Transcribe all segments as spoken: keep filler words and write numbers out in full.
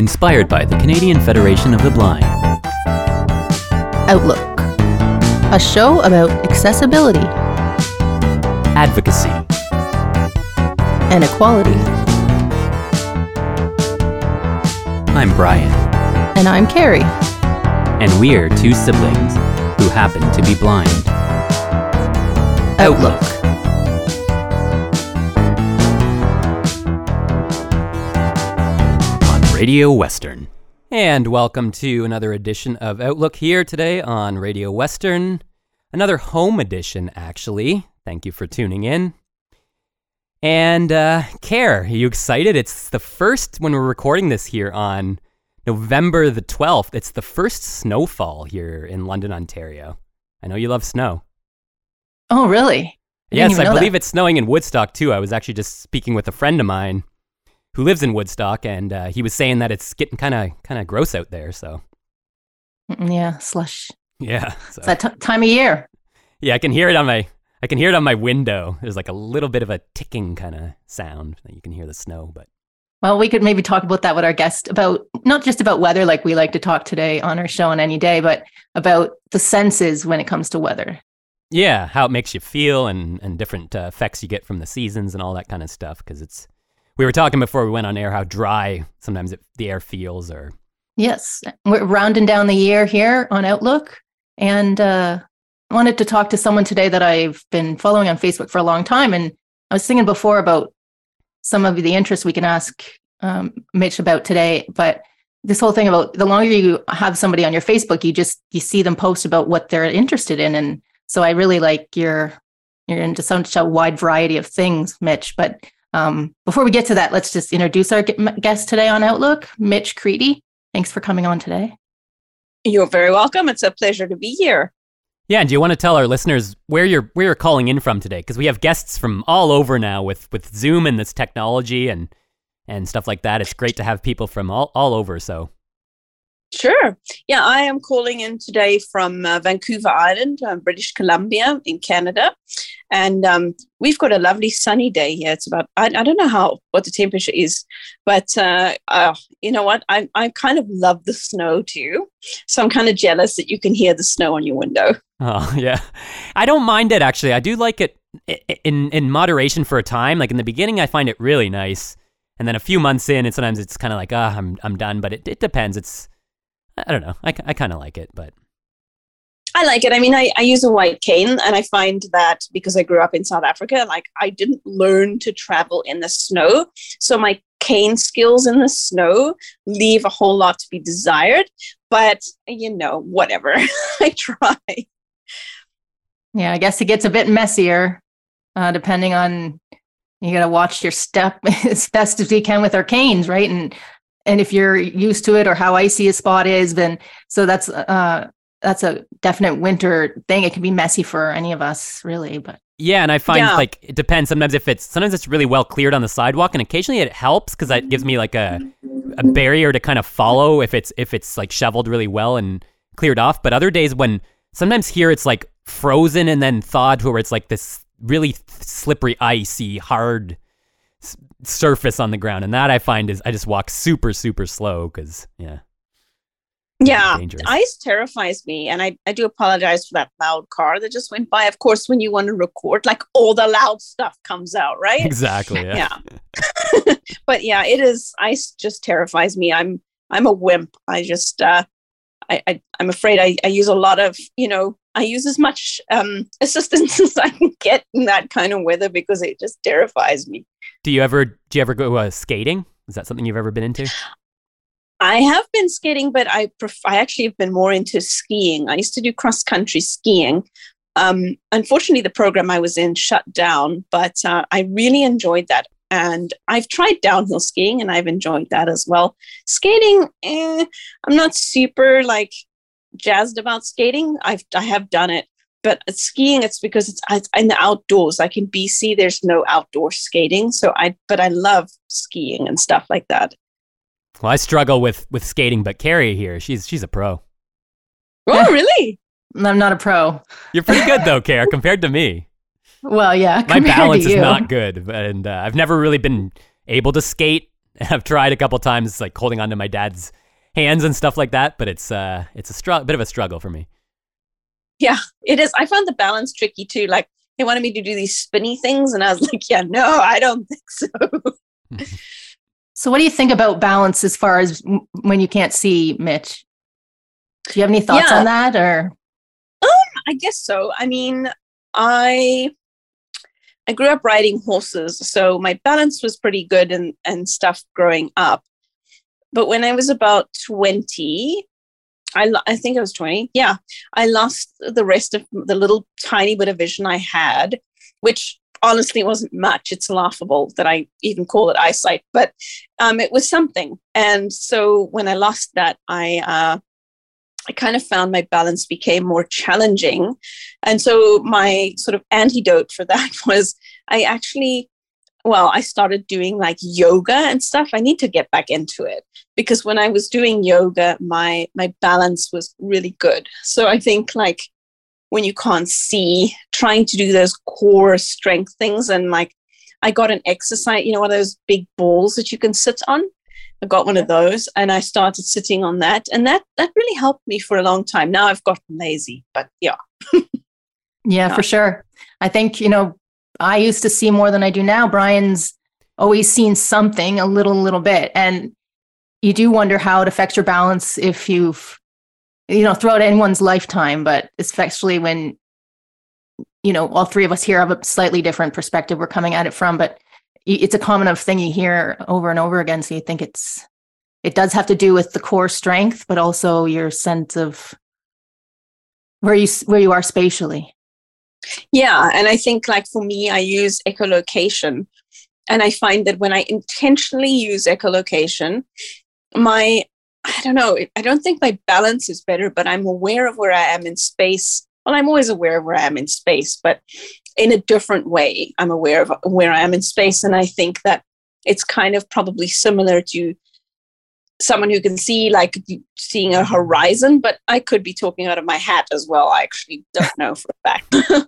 inspired by the Canadian Federation of the Blind. Outlook, a show about accessibility, advocacy, and equality. I'm Brian. And I'm Carrie. And we're two siblings who happen to be blind. Outlook. On Radio Western. And welcome to another edition of Outlook here today on Radio Western. Another home edition, actually. Thank you for tuning in. And, uh, Care, are you excited? It's the first, when we're recording this here on November the twelfth, it's the first snowfall here in London, Ontario. I know you love snow. Oh, really? I yes, I believe that. It's snowing in Woodstock, too. I was actually just speaking with a friend of mine who lives in Woodstock, and uh, he was saying that it's getting kind of kind of gross out there, so. Yeah, slush. Yeah. So. It's that t- time of year. Yeah, I can hear it on my... I can hear it on my window. There's like a little bit of a ticking kind of sound that you can hear the snow. But well, we could maybe talk about that with our guest, about not just about weather, like we like to talk today on our show on any day, but about the senses when it comes to weather. Yeah, how it makes you feel and, and different uh, effects you get from the seasons and all that kind of stuff. Because it's, we were talking before we went on air how dry sometimes it, the air feels. Or yes, we're rounding down the year here on Outlook, and uh I wanted to talk to someone today that I've been following on Facebook for a long time. And I was thinking before about some of the interests we can ask um, Mitch about today. But this whole thing about the longer you have somebody on your Facebook, you just, you see them post about what they're interested in. And so I really like your, you're into such a wide variety of things, Mitch. But um, before we get to that, let's just introduce our guest today on Outlook, Mitch Creedy. Thanks for coming on today. You're very welcome. It's a pleasure to be here. Yeah, and do you want to tell our listeners where you're where you're calling in from today? Because we have guests from all over now with, with Zoom and this technology and and stuff like that. It's great to have people from all, all over. So, sure. Yeah, I am calling in today from uh, Vancouver Island, uh, British Columbia in Canada. And um, we've got a lovely sunny day here. It's about, I, I don't know how what the temperature is, but uh, uh, you know what? I, I kind of love the snow too. So I'm kind of jealous that you can hear the snow on your window. Oh, yeah. I don't mind it, actually. I do like it in in moderation for a time. Like in the beginning, I find it really nice. And then a few months in, and sometimes it's kind of like, ah, oh, I'm I'm done. But it, it depends. It's, I don't know. I, I kind of like it, but. I like it. I mean, I, I use a white cane, and I find that because I grew up in South Africa, like I didn't learn to travel in the snow. So my cane skills in the snow leave a whole lot to be desired. But, you know, whatever. I try. Yeah, I guess it gets a bit messier, uh, depending on, you got to watch your step as best as you can with our canes, right? And and if you're used to it or how icy a spot is, then so that's uh, that's a definite winter thing. It can be messy for any of us, really. But yeah, and I find yeah. like it depends. Sometimes if it's sometimes it's really well cleared on the sidewalk, and occasionally it helps because that gives me like a a barrier to kind of follow if it's if it's like shoveled really well and cleared off. But other days when sometimes here it's like frozen and then thawed where it's like this really th- slippery, icy, hard s- surface on the ground. And that I find is I just walk super, super slow because, yeah. Yeah, ice terrifies me. And I, I do apologize for that loud car that just went by. Of course, when you want to record, like all the loud stuff comes out, right? Exactly. Yeah. yeah. But yeah, it is, ice just terrifies me. I'm I'm a wimp. I just, uh, I, I, I'm afraid I, I use a lot of, you know, I use as much um, assistance as I can get in that kind of weather because it just terrifies me. Do you ever do you ever go uh, skating? Is that something you've ever been into? I have been skating, but I pref- I actually have been more into skiing. I used to do cross country skiing. Um, unfortunately, the program I was in shut down, but uh, I really enjoyed that, and I've tried downhill skiing, and I've enjoyed that as well. Skating, eh, I'm not super like. jazzed about skating. I've I have done it, but skiing it's because it's, it's in the outdoors. Like in B C, there's no outdoor skating, so I but I love skiing and stuff like that. Well, I struggle with with skating, but Carrie here, she's she's a pro. Oh, really? I'm not a pro. You're pretty good though, Carrie, compared to me. Well, yeah, my balance is not good, and uh, I've never really been able to skate And I've tried a couple times, like holding onto my dad's hands and stuff like that, but it's uh, it's a str- bit of a struggle for me. Yeah, it is. I found the balance tricky too. Like they wanted me to do these spinny things, and I was like, yeah, no, I don't think so. So what do you think about balance as far as m- when you can't see, Mitch? Do you have any thoughts yeah. on that, or? Um, I guess so. I mean, I I grew up riding horses, so my balance was pretty good and, and stuff growing up. But when I was about twenty, I, I think I was twenty, yeah, I lost the rest of the little tiny bit of vision I had, which honestly wasn't much. It's laughable that I even call it eyesight, but um, it was something. And so when I lost that, I uh, I kind of found my balance became more challenging. And so my sort of antidote for that was I actually... Well, I started doing like yoga and stuff. I need to get back into it because when I was doing yoga, my my balance was really good. So I think like when you can't see, trying to do those core strength things, and like I got an exercise, you know, one of those big balls that you can sit on. I got one of those and I started sitting on that, and that that really helped me for a long time. Now I've gotten lazy, but yeah. yeah, no. For sure. I think, you know, I used to see more than I do now. Brian's always seen something, a little, little bit. And you do wonder how it affects your balance if you've, you know, throughout anyone's lifetime, but especially when, you know, all three of us here have a slightly different perspective we're coming at it from, but it's a common enough thing you hear over and over again. So you think it's, it does have to do with the core strength, but also your sense of where you, where you are spatially. Yeah. And I think like for me, I use echolocation, and I find that when I intentionally use echolocation, my, I don't know, I don't think my balance is better, but I'm aware of where I am in space. Well, I'm always aware of where I am in space, but in a different way, I'm aware of where I am in space. And I think that it's kind of probably similar to someone who can see, like seeing a horizon, but I could be talking out of my hat as well. I actually don't know for a fact.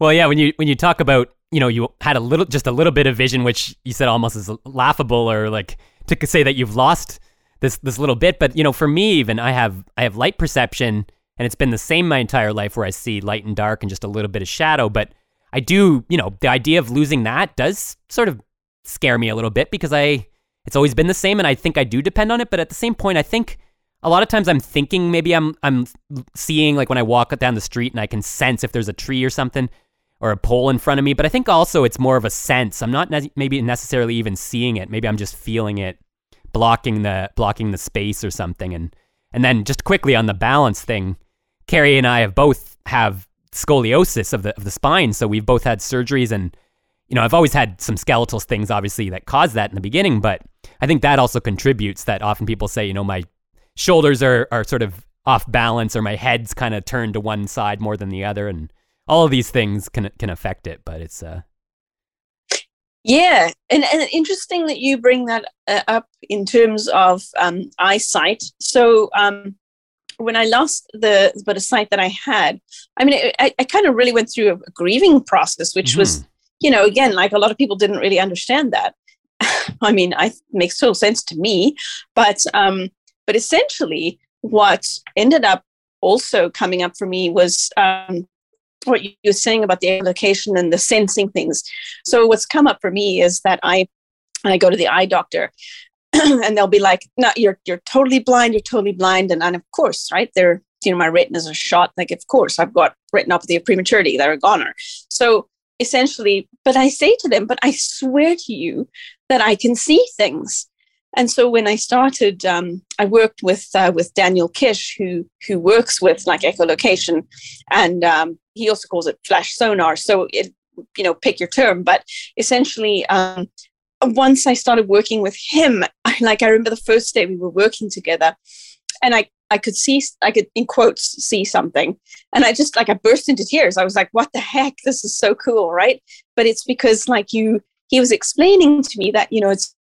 Well, yeah, when you when you talk about, you know, you had a little, just a little bit of vision, which you said almost is laughable, or like to say that you've lost this this little bit. But you know, for me, even I have I have light perception, and it's been the same my entire life, where I see light and dark and just a little bit of shadow. But I do, you know, the idea of losing that does sort of scare me a little bit, because I. It's always been the same, and I think I do depend on it. But at the same point, I think a lot of times I'm thinking maybe I'm I'm seeing, like when I walk down the street and I can sense if there's a tree or something or a pole in front of me. But I think also it's more of a sense. I'm not ne- maybe necessarily even seeing it. Maybe I'm just feeling it, blocking the blocking the space or something. And and then just quickly on the balance thing, Carrie and I have both have scoliosis of the of the spine, so we've both had surgeries, and you know I've always had some skeletal things obviously that caused that in the beginning, but I think that also contributes, that often people say, you know, my shoulders are, are sort of off balance, or my head's kind of turned to one side more than the other, and all of these things can can affect it, but it's... Uh... Yeah, and, and interesting that you bring that uh, up in terms of um, eyesight. So um, when I lost the bit of sight that I had, I mean, it, I, I kind of really went through a grieving process, which mm-hmm. was, you know, again, like a lot of people didn't really understand that. I mean, I, it makes total sense to me, but um, but essentially what ended up also coming up for me was um, what you were saying about the echolocation and the sensing things. So what's come up for me is that I I go to the eye doctor and they'll be like, no, you're you're totally blind, you're totally blind. And, and of course, right, they're, you know, my retinas are shot. Like, of course, I've got retinopathy of prematurity. They're a goner. So essentially, but I say to them, but I swear to you, that I can see things. And so when I started, um, I worked with uh, with Daniel Kish, who who works with like echolocation, and um, he also calls it flash sonar. So it, you know, pick your term. But essentially, um, once I started working with him, I, like I remember the first day we were working together, and I I could see I could in quotes see something, and I just like I burst into tears. I was like, what the heck? This is so cool, right? But it's because like you. He was explaining to me that, you know, it's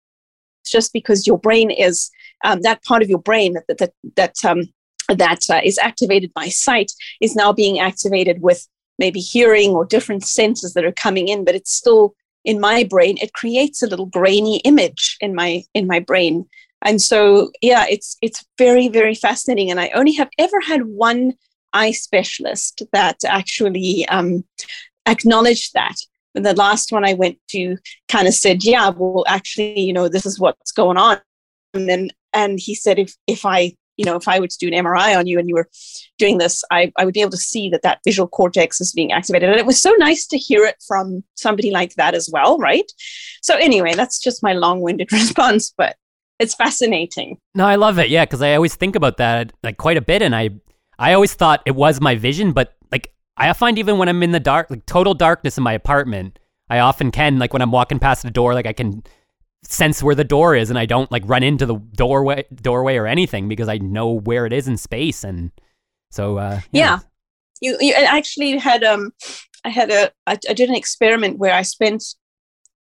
just because your brain is, um, that part of your brain that that that um, that uh, is activated by sight is now being activated with maybe hearing or different senses that are coming in, but it's still in my brain, it creates a little grainy image in my in my brain. And so, yeah, it's it's very, very fascinating. And I only have ever had one eye specialist that actually um, acknowledged that. And the last one I went to kind of said, yeah, well, actually, you know, this is what's going on. And then, and he said, if if I, you know, if I were to do an M R I on you and you were doing this, I, I would be able to see that that visual cortex is being activated. And it was so nice to hear it from somebody like that as well, right? So anyway, that's just my long-winded response, but it's fascinating. No, I love it. Yeah, because I always think about that like quite a bit. And I, I always thought it was my vision, but like I find even when I'm in the dark, like total darkness in my apartment, I often can, like when I'm walking past the door, like I can sense where the door is and I don't like run into the doorway doorway or anything because I know where it is in space. And so, uh, yeah, yeah. You, you actually had, um, I had a, I, I did an experiment where I spent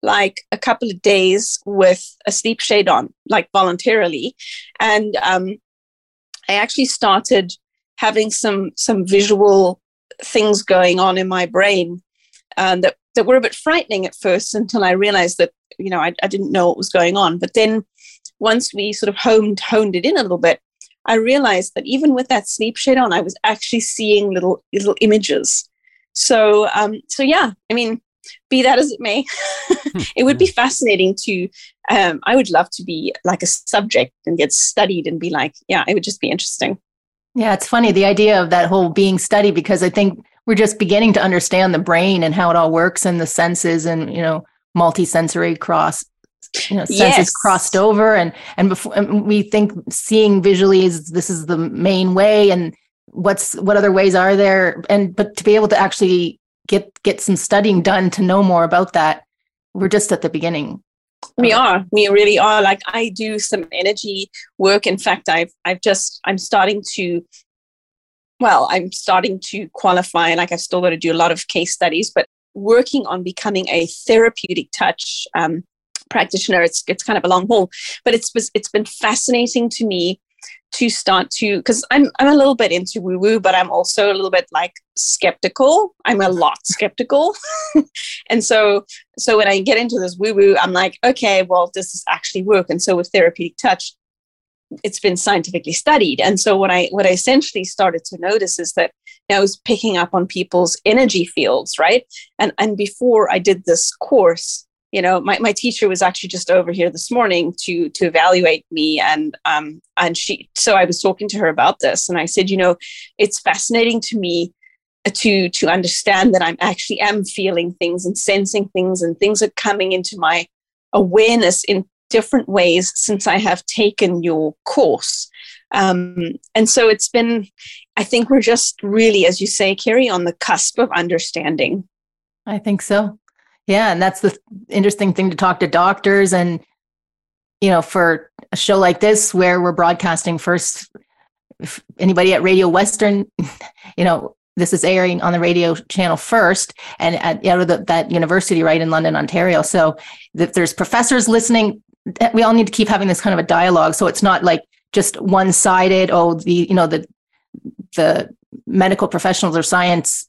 like a couple of days with a sleep shade on, like voluntarily. And, um, I actually started having some, some visual things going on in my brain um, that, that were a bit frightening at first until I realized that, you know, I, I didn't know what was going on. But then once we sort of honed, honed it in a little bit, I realized that even with that sleep shade on, I was actually seeing little little images. So, um, so yeah, I mean, be that as it may, it would be fascinating to, um, I would love to be like a subject and get studied and be like, yeah, it would just be interesting. Yeah, it's funny, the idea of that whole being studied, because I think we're just beginning to understand the brain and how it all works and the senses and, you know, multisensory cross, you know, senses yes. crossed over. And and, before, and we think seeing visually is this is the main way. And what's what other ways are there? And but to be able to actually get get some studying done to know more about that, we're just at the beginning. We are. We really are. Like I do some energy work. In fact, I've I've just I'm starting to well, I'm starting to qualify. Like I've still got to do a lot of case studies, but working on becoming a therapeutic touch um, practitioner. It's it's kind of a long haul, but it's it's been fascinating to me to start to because I'm I'm a little bit into woo woo, but I'm also a little bit like skeptical. I'm a lot skeptical, and so so when I get into this woo woo, I'm like, okay, well, does this actually work? And so with therapeutic touch, it's been scientifically studied. And so what I what I essentially started to notice is that I was picking up on people's energy fields, right? And and before I did this course, you know, my, my teacher was actually just over here this morning to to evaluate me. And um and she so I was talking to her about this. And I said, you know, it's fascinating to me to to understand that I'm actually am feeling things and sensing things, and things are coming into my awareness in different ways since I have taken your course. Um, and so it's been, I think we're just really, as you say, Carrie, on the cusp of understanding. I think so. Yeah. And that's the th- interesting thing to talk to doctors and, you know, for a show like this, where we're broadcasting first, if anybody at Radio Western, you know, this is airing on the radio channel first and at, out of the, that university, right in London, Ontario. So if there's professors listening, we all need to keep having this kind of a dialogue. So it's not like just one-sided, oh, the, you know, the, the medical professionals or science,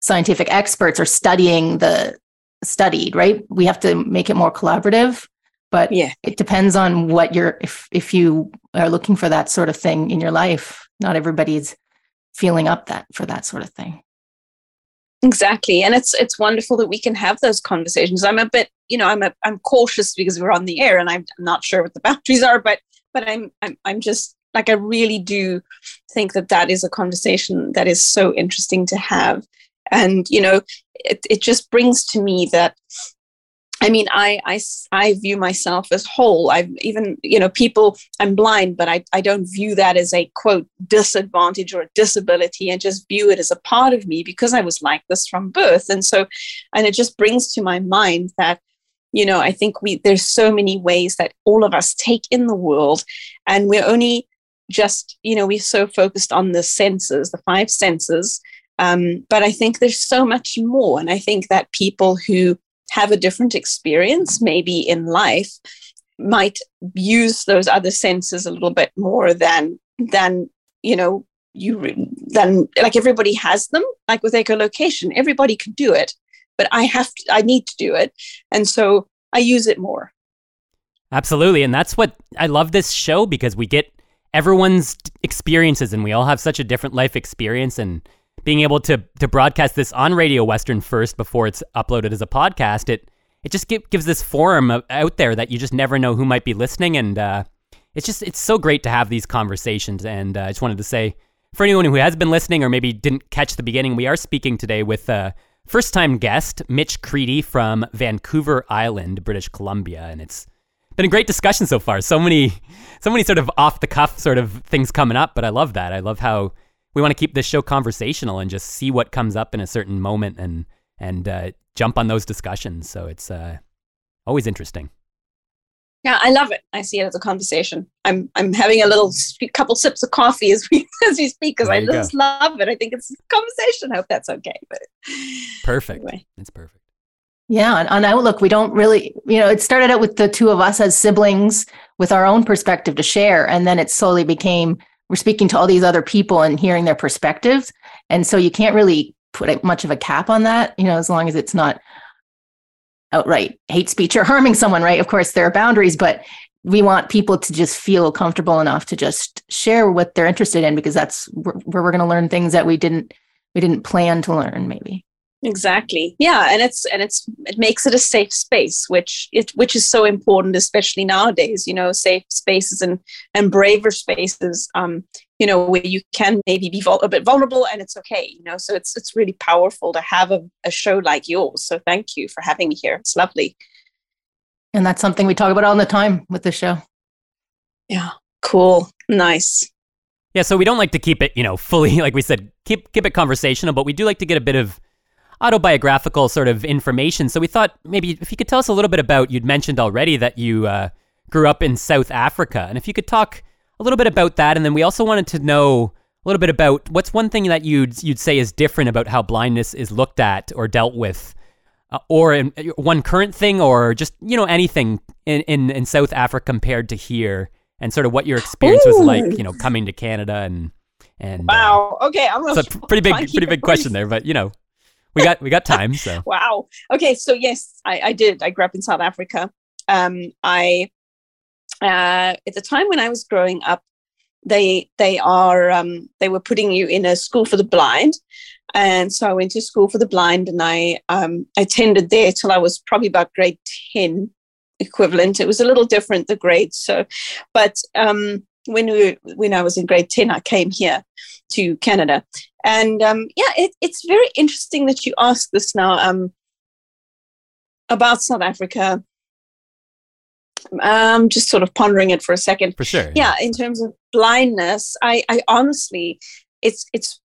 scientific experts are studying the studied, right? We have to make it more collaborative, but yeah, it depends on what you're, if, if you are looking for that sort of thing in your life. Not everybody's feeling up that for that sort of thing. Exactly. And it's, it's wonderful that we can have those conversations. I'm a bit, you know, I'm a, I'm cautious because we're on the air and I'm not sure what the boundaries are, but But I'm, I'm, I'm just like, I really do think that that is a conversation that is so interesting to have. And, you know, it, it just brings to me that, I mean, I, I, I view myself as whole. I've even, you know, people, I'm blind, but I, I don't view that as a quote disadvantage or a disability. I just view it as a part of me because I was like this from birth. And so, and it just brings to my mind that, you know, I think we there's so many ways that all of us take in the world, and we're only just, you know, we're so focused on the senses, the five senses. Um, but I think there's so much more. And I think that people who have a different experience, maybe in life, might use those other senses a little bit more than, than you know, you than like everybody has them. Like with echolocation, everybody can do it. but I have to, I need to do it. And so I use it more. Absolutely. And that's what I love this show, because we get everyone's experiences and we all have such a different life experience, and being able to to broadcast this on Radio Western first before it's uploaded as a podcast, it it just give, gives this forum out there that you just never know who might be listening. And uh, it's just, it's so great to have these conversations. And uh, I just wanted to say, for anyone who has been listening or maybe didn't catch the beginning, we are speaking today with a first-time guest, Mitch Creedy from Vancouver Island, British Columbia. And it's been a great discussion so far. So many, so many sort of off-the-cuff sort of things coming up, but I love that. I love how we want to keep this show conversational and just see what comes up in a certain moment and and uh, jump on those discussions. So it's uh, always interesting. Yeah, I love it. I see it as a conversation. I'm I'm having a little couple sips of coffee as we as we speak, because I just go. love it. I think it's a conversation. I hope that's okay. But perfect. Anyway. It's perfect. Yeah, on, on Outlook, we don't really, you know, it started out with the two of us as siblings with our own perspective to share, and then it slowly became, we're speaking to all these other people and hearing their perspectives. And so you can't really put much of a cap on that, you know, as long as it's not outright hate speech or harming someone, right? Of course, there are boundaries, but we want people to just feel comfortable enough to just share what they're interested in, because that's where we're going to learn things that we didn't we didn't plan to learn, maybe. Exactly. Yeah, and it's and it's it makes it a safe space, which it which is so important, especially nowadays. You know, safe spaces and and braver spaces. Um, you know, where you can maybe be vul- a bit vulnerable, and it's okay. You know, so it's it's really powerful to have a, a show like yours. So thank you for having me here. It's lovely. And that's something we talk about all the time with the show. Yeah. Cool. Nice. Yeah. So we don't like to keep it, you know, fully, like we said, keep keep it conversational, but we do like to get a bit of autobiographical sort of information. So we thought maybe if you could tell us a little bit about, you'd mentioned already that you uh, grew up in South Africa. And if you could talk a little bit about that. And then we also wanted to know a little bit about what's one thing that you'd you'd say is different about how blindness is looked at or dealt with, uh, or in, uh, one current thing, or just, you know, anything in, in, in South Africa compared to here, and sort of what your experience Ooh. was like, you know, coming to Canada and... and wow. Uh, okay. I'm so pretty big, pretty big question there, but you know, We got we got time. So wow. Okay. So yes, I, I did. I grew up in South Africa. Um, I uh, at the time when I was growing up, they they are um, they were putting you in a school for the blind, and so I went to school for the blind, and I um, attended there till I was probably about grade ten equivalent. It was a little different, the grades. So, but um, when we when I was in grade ten, I came here to Canada. And um, yeah, it, it's very interesting that you ask this now um, about South Africa. Um, just sort of pondering it for a second. For sure. Yeah, yeah. In terms of blindness, I, I honestly, it's it's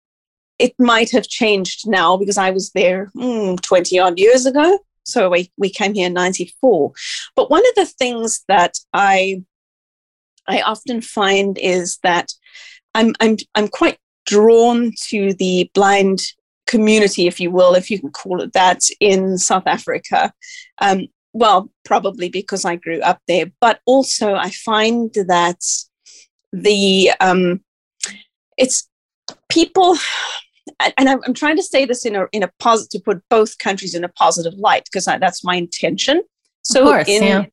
it might have changed now, because I was there mm, twenty odd years ago. So we we came here in ninety-four. But one of the things that I I often find is that I'm I'm I'm quite drawn to the blind community, if you will, if you can call it that, in South Africa. Um, well, probably because I grew up there, but also I find that the um, it's people, and I'm, I'm trying to say this in a in a positive, to put both countries in a positive light, because that's my intention. So, of course, in yeah.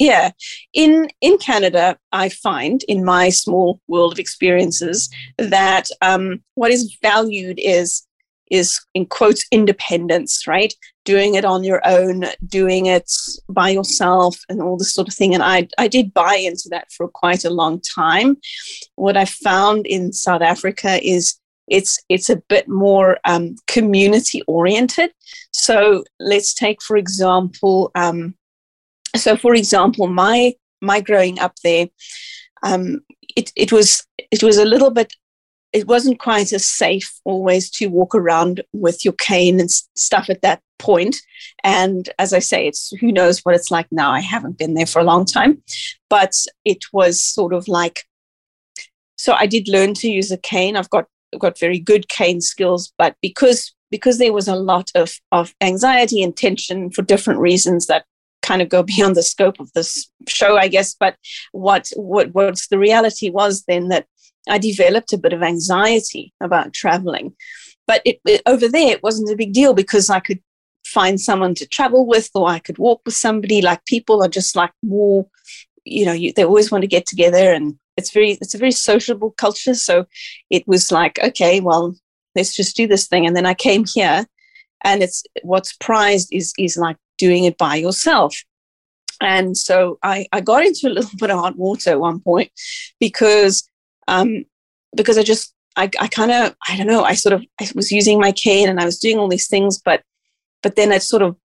Yeah. In in Canada, I find in my small world of experiences that um, what is valued is, is in quotes, independence, right? Doing it on your own, doing it by yourself and all this sort of thing. And I, I did buy into that for quite a long time. What I found in South Africa is it's it's a bit more um, community-oriented. So let's take, for example... Um, So, for example, my my growing up there, um, it it was it was a little bit, it wasn't quite as safe always to walk around with your cane and stuff at that point. And as I say, it's who knows what it's like now. I haven't been there for a long time, but it was sort of like, so I did learn to use a cane. I've got I've got very good cane skills, but because because there was a lot of of anxiety and tension for different reasons that kind of go beyond the scope of this show, I guess. But what what what's the reality was then that I developed a bit of anxiety about traveling. But it, it, over there, it wasn't a big deal because I could find someone to travel with, or I could walk with somebody. Like, people are just like more, you know, you, they always want to get together, and it's very, it's a very sociable culture. So it was like, okay, well, let's just do this thing. And then I came here, and it's, what's prized is, is like doing it by yourself. And so I, I got into a little bit of hot water at one point because, um, because I just, I, I kind of, I don't know, I sort of, I was using my cane and I was doing all these things, but, but then it sort of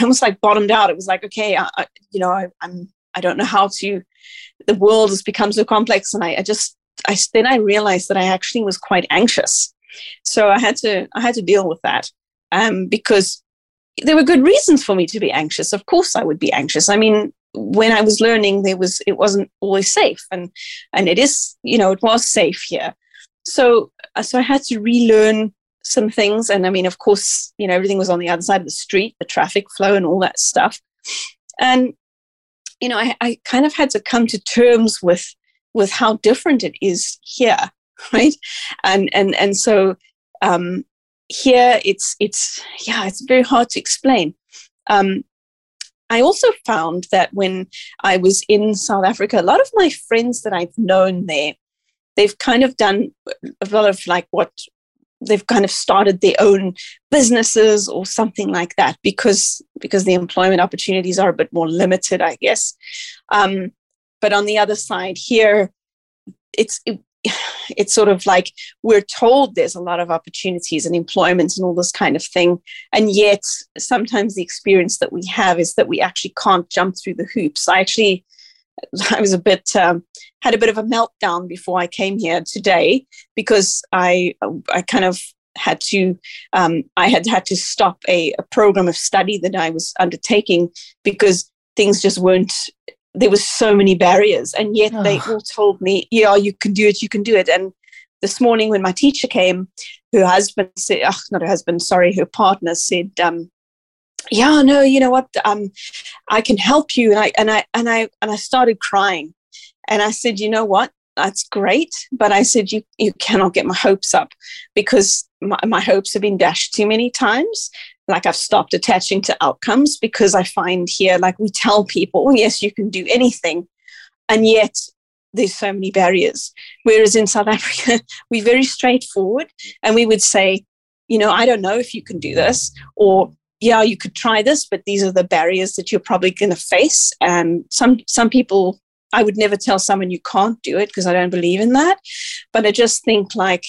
almost like bottomed out. It was like, okay, I, I, you know, I, I'm, I don't know how to, the world has become so complex. And I, I just, I, then I realized that I actually was quite anxious. So I had to, I had to deal with that, um, because there were good reasons for me to be anxious. Of course I would be anxious. I mean, when I was learning, there was, it wasn't always safe, and, and it is, you know, it was safe here. So, so I had to relearn some things. And I mean, of course, you know, everything was on the other side of the street, the traffic flow and all that stuff. And, you know, I, I kind of had to come to terms with, with how different it is here. Right. And, and, and so, um, here it's, it's, yeah, it's very hard to explain. Um, I also found that when I was in South Africa, a lot of my friends that I've known there, they've kind of done a lot of like what they've kind of started their own businesses or something like that, because, because the employment opportunities are a bit more limited, I guess. Um, but on the other side here, it's, it, it's sort of like we're told there's a lot of opportunities and employment and all this kind of thing. And yet sometimes the experience that we have is that we actually can't jump through the hoops. I actually, I was a bit, um, had a bit of a meltdown before I came here today, because I, I kind of had to, um, I had had to stop a, a program of study that I was undertaking because things just weren't, there was so many barriers, and yet oh. they all told me, yeah, you can do it, you can do it. And this morning when my teacher came, her husband said, oh, not her husband, sorry, her partner said, um, yeah, no, you know what, um, I can help you. And I, and I, and I, and I started crying, and I said, you know what, that's great. But I said, you, you cannot get my hopes up, because my, my hopes have been dashed too many times. Like, I've stopped attaching to outcomes, because I find here, like, we tell people, yes, you can do anything. And yet there's so many barriers. Whereas in South Africa, we're very straightforward, and we would say, you know, I don't know if you can do this, or, yeah, you could try this, but these are the barriers that you're probably going to face. And some, some people, I would never tell someone you can't do it, because I don't believe in that. But I just think, like,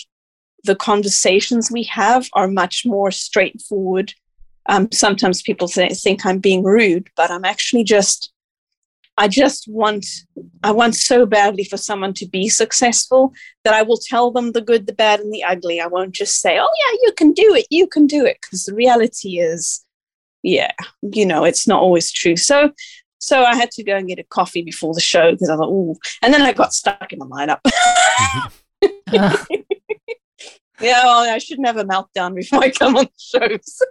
the conversations we have are much more straightforward. Um, sometimes people th- think I'm being rude, but I'm actually just, I just want, I want so badly for someone to be successful that I will tell them the good, the bad, and the ugly. I won't just say, oh, yeah, you can do it, you can do it. Because the reality is, yeah, you know, it's not always true. So, so I had to go and get a coffee before the show, because I thought, ooh, and then I got stuck in the lineup. mm-hmm. ah. Yeah, well, I shouldn't have a meltdown before I come on shows.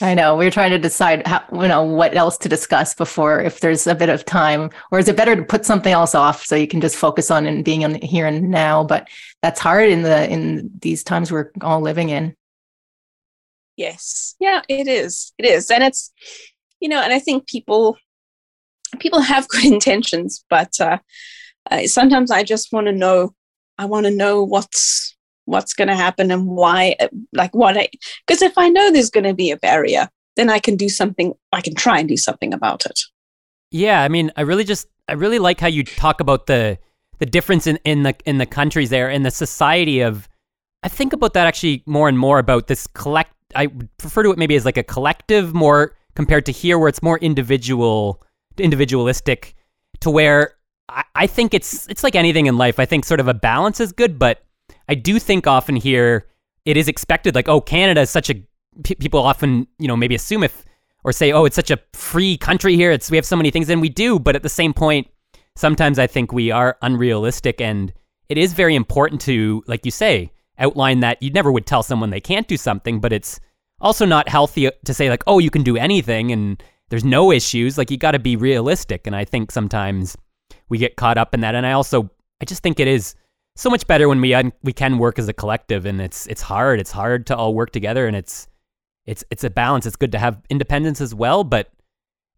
I know. We were trying to decide how, you know, what else to discuss before, if there's a bit of time, or is it better to put something else off so you can just focus on and being on the here and now? But that's hard in the in these times we're all living in. Yes, yeah, it is. It is, and it's, you know, and I think people people have good intentions, but uh, uh, sometimes I just want to know. I want to know what's. what's going to happen and why, like what I, because if I know there's going to be a barrier, then I can do something, I can try and do something about it. Yeah. I mean, I really just, I really like how you talk about the, the difference in, in the, in the countries there and the society of, I think about that actually more and more about this collect, I refer to it maybe as like a collective more compared to here where it's more individual, individualistic to where I, I think it's, it's like anything in life. I think sort of a balance is good, but I do think often here it is expected, like, oh, Canada is such a, p- people often, you know, maybe assume if, or say, oh, it's such a free country here. It's, we have so many things, and we do. But at the same point, sometimes I think we are unrealistic, and it is very important to, like you say, outline that you never would tell someone they can't do something, but it's also not healthy to say like, oh, you can do anything and there's no issues. Like, you got to be realistic. And I think sometimes we get caught up in that. And I also, I just think it is so much better when we un- we can work as a collective, and it's it's hard. It's hard to all work together, and it's it's it's a balance. It's good to have independence as well, but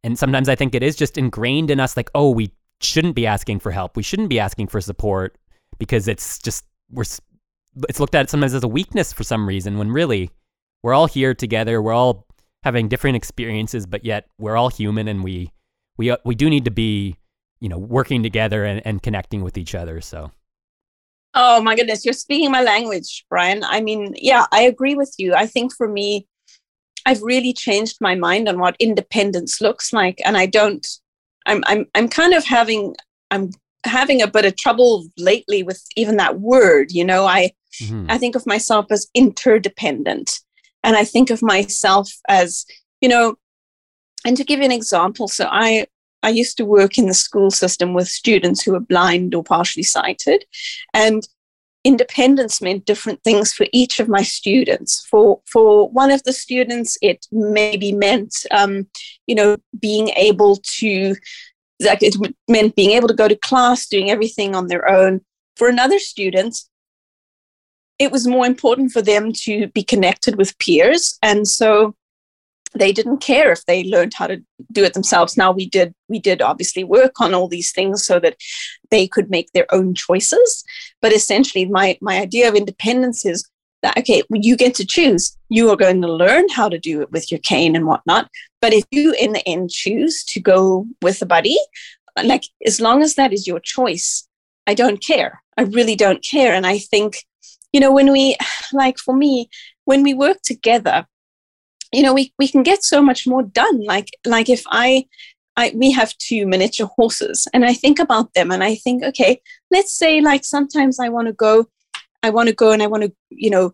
and sometimes I think it is just ingrained in us, like, oh, we shouldn't be asking for help. We shouldn't be asking for support because it's just we're it's looked at sometimes as a weakness for some reason, when really we're all here together. We're all having different experiences, but yet we're all human, and we we we do need to be, you know, working together and, and connecting with each other. So. Oh my goodness, you're speaking my language, Brian. I mean, yeah, I agree with you. I think for me, I've really changed my mind on what independence looks like, and I don't. I'm I'm I'm kind of having I'm having a bit of trouble lately with even that word. You know, I mm-hmm. I think of myself as interdependent, and I think of myself as, you know, and to give you an example, so I. I used to work in the school system with students who were blind or partially sighted, and independence meant different things for each of my students. For for one of the students, it maybe meant, um, you know, being able to, like it meant being able to go to class, doing everything on their own. For another student, it was more important for them to be connected with peers, and so they didn't care if they learned how to do it themselves. Now we did, we did obviously work on all these things so that they could make their own choices. But essentially my, my idea of independence is that, okay, well, you get to choose. You are going to learn how to do it with your cane and whatnot. But if you in the end choose to go with a buddy, like as long as that is your choice, I don't care. I really don't care. And I think, you know, when we, like for me, when we work together, you know, we, we can get so much more done. Like, like if I, I, we have two miniature horses, and I think about them and I think, okay, let's say like sometimes I want to go, I want to go and I want to, you know,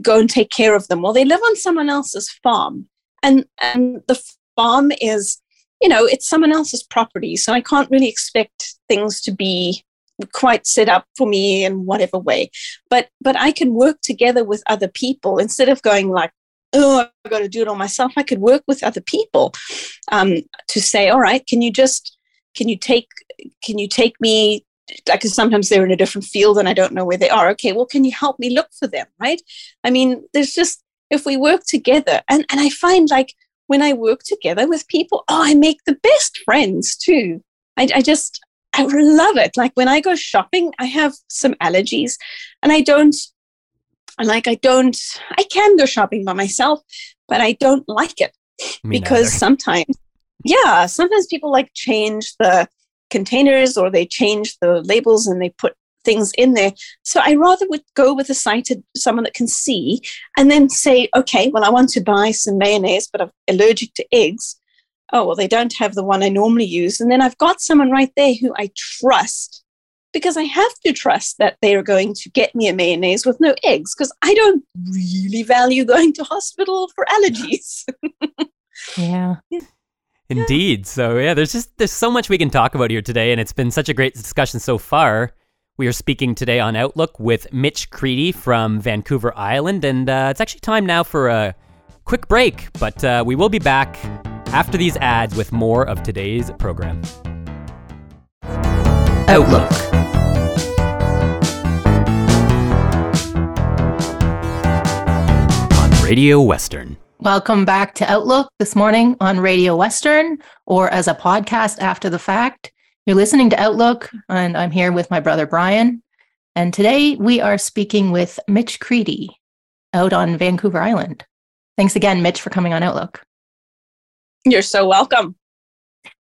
go and take care of them. Well, they live on someone else's farm, and, and the farm is, you know, it's someone else's property. So I can't really expect things to be quite set up for me in whatever way, but, but I can work together with other people instead of going like, oh, I've got to do it all myself. I could work with other people um, to say, all right, can you just, can you take, can you take me, like sometimes they're in a different field and I don't know where they are. Okay, well, can you help me look for them, right? I mean, there's just, if we work together, and, and I find like when I work together with people, oh, I make the best friends too. I, I just, I love it. Like when I go shopping, I have some allergies and I don't, And like, I don't, I can go shopping by myself, but I don't like it Me because neither. sometimes, yeah, sometimes people like change the containers or they change the labels and they put things in there. So I rather would go with a sighted, someone that can see, and then say, okay, well, I want to buy some mayonnaise, but I'm allergic to eggs. Oh, well, they don't have the one I normally use. And then I've got someone right there who I trust, because I have to trust that they are going to get me a mayonnaise with no eggs, because I don't really value going to hospital for allergies. Yeah. Indeed. So yeah, there's just, there's so much we can talk about here today, and it's been such a great discussion so far. We are speaking today on Outlook with Mitch Creedy from Vancouver Island, and uh, it's actually time now for a quick break, but uh, we will be back after these ads with more of today's program. Outlook. On Radio Western. Welcome back to Outlook this morning on Radio Western, or as a podcast after the fact. You're listening to Outlook, and I'm here with my brother Brian. And today we are speaking with Mitch Creedy out on Vancouver Island. Thanks again, Mitch, for coming on Outlook. You're so welcome.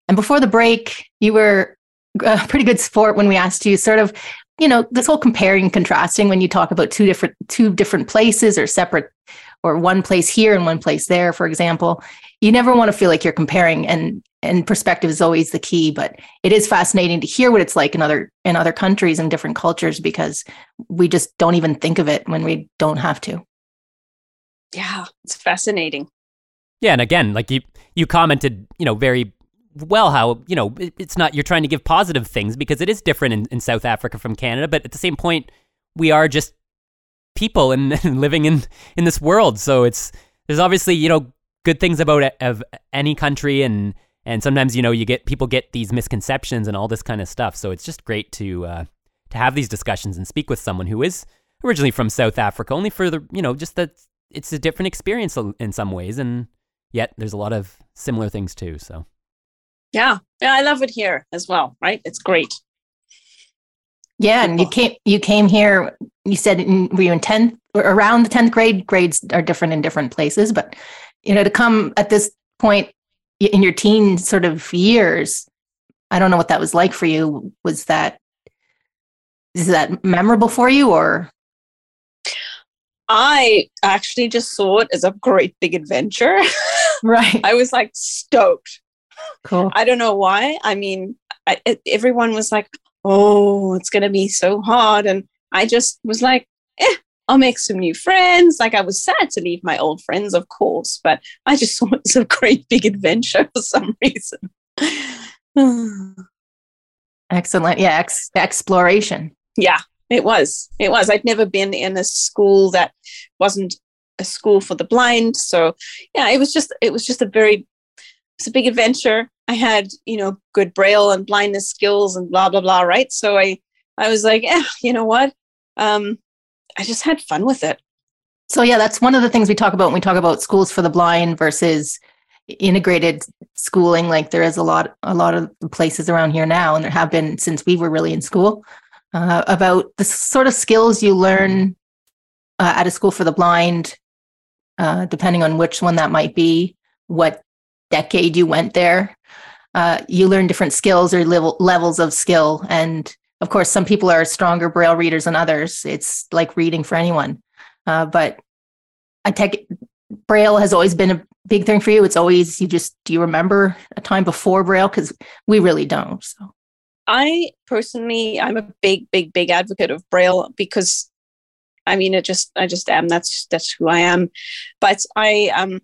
And before the break, you were Uh, pretty good sport when we asked you sort of, you know, this whole comparing and contrasting when you talk about two different two different places or separate or one place here and one place there, for example. You never want to feel like you're comparing, and and perspective is always the key, but it is fascinating to hear what it's like in other in other countries and different cultures, because we just don't even think of it when we don't have to. Yeah, it's fascinating. Yeah, and again, like you you commented, you know, very well, how, you know, it's not, you're trying to give positive things because it is different in, in South Africa from Canada, but at the same point, we are just people and, and living in, in this world. So it's, there's obviously, you know, good things about a, of any country, and, and sometimes, you know, you get, people get these misconceptions and all this kind of stuff. So it's just great to, uh, to have these discussions and speak with someone who is originally from South Africa, only for the, you know, just the it's a different experience in some ways, and yet there's a lot of similar things too. So, yeah, yeah, I love it here as well. Right, it's great. Yeah, and you came you came here. You said in, were you in tenth or around the tenth grade? Grades are different in different places, but you know, to come at this point in your teen sort of years, I don't know what that was like for you. Was that is that memorable for you, or? I actually just saw it as a great big adventure. Right. I was like stoked. Cool. I don't know why. I mean, I, everyone was like, oh, it's going to be so hard. And I just was like, eh, I'll make some new friends. Like I was sad to leave my old friends, of course, but I just saw it as a great big adventure for some reason. Excellent. Yeah. Ex- exploration. Yeah. It was. It was. I'd never been in a school that wasn't a school for the blind. So, yeah, it was just it was just a very it's a big adventure. I had, you know, good Braille and blindness skills and blah, blah, blah. Right. So I I was like, eh, you know what? Um, I just had fun with it. So, yeah, that's one of the things we talk about when we talk about schools for the blind versus integrated schooling. Like there is a lot a lot of places around here now, and there have been since we were really in school. Uh, about the sort of skills you learn uh, at a school for the blind, uh, depending on which one that might be, what decade you went there. Uh, you learn different skills or level, levels of skill. And of course, some people are stronger Braille readers than others. It's like reading for anyone. Uh, but I take Braille has always been a big thing for you. It's always, you just, do you remember a time before Braille? Because we really don't, so. I personally, I'm a big, big, big advocate of Braille because, I mean, it just, I just am. That's that's who I am. But I, um,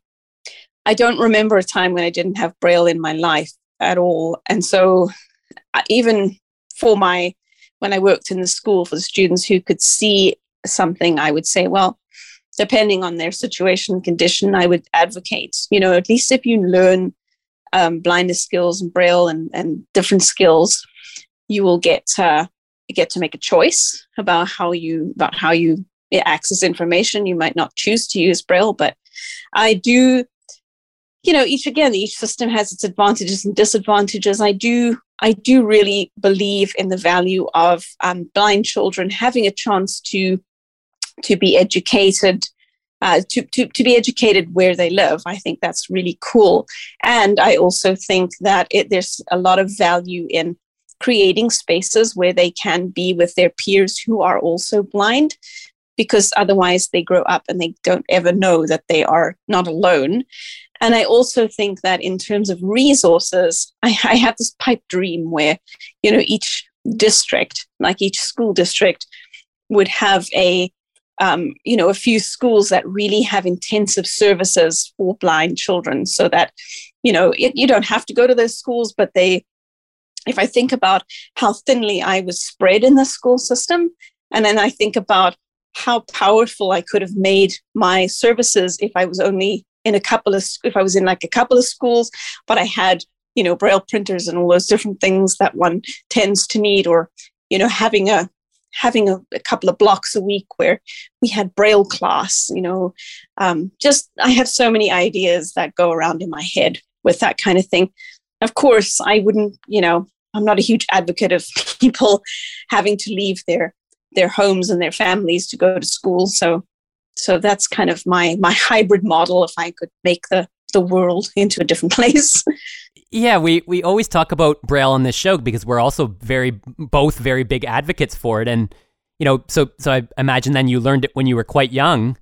I don't remember a time when I didn't have Braille in my life at all. And so, even for my, when I worked in the school for the students who could see something, I would say, well, depending on their situation and condition, I would advocate. You know, at least if you learn um, blindness skills and Braille and and different skills, you will get uh, get to make a choice about how you about how you access information. You might not choose to use Braille, but I do. You know, each again, each system has its advantages and disadvantages. I do I do really believe in the value of um, blind children having a chance to to be educated, uh, to to to be educated where they live. I think that's really cool, and I also think that it, there's a lot of value in creating spaces where they can be with their peers who are also blind, because otherwise they grow up and they don't ever know that they are not alone. And I also think that in terms of resources, I, I have this pipe dream where, you know, each district, like each school district, would have a, um, you know, a few schools that really have intensive services for blind children, so that, you know, it, you don't have to go to those schools, but they, if I think about how thinly I was spread in the school system, and then I think about how powerful I could have made my services if I was only in a couple of, if I was in like a couple of schools, but I had, you know, Braille printers and all those different things that one tends to need, or, you know, having a, having a, a couple of blocks a week where we had Braille class, you know, um, just, I have so many ideas that go around in my head with that kind of thing. Of course, I wouldn't, you know, I'm not a huge advocate of people having to leave their their homes and their families to go to school. So so that's kind of my my hybrid model, if I could make the, the world into a different place. Yeah, we, we always talk about Braille on this show because we're also very both very big advocates for it. And, you know, so so I imagine then you learned it when you were quite young,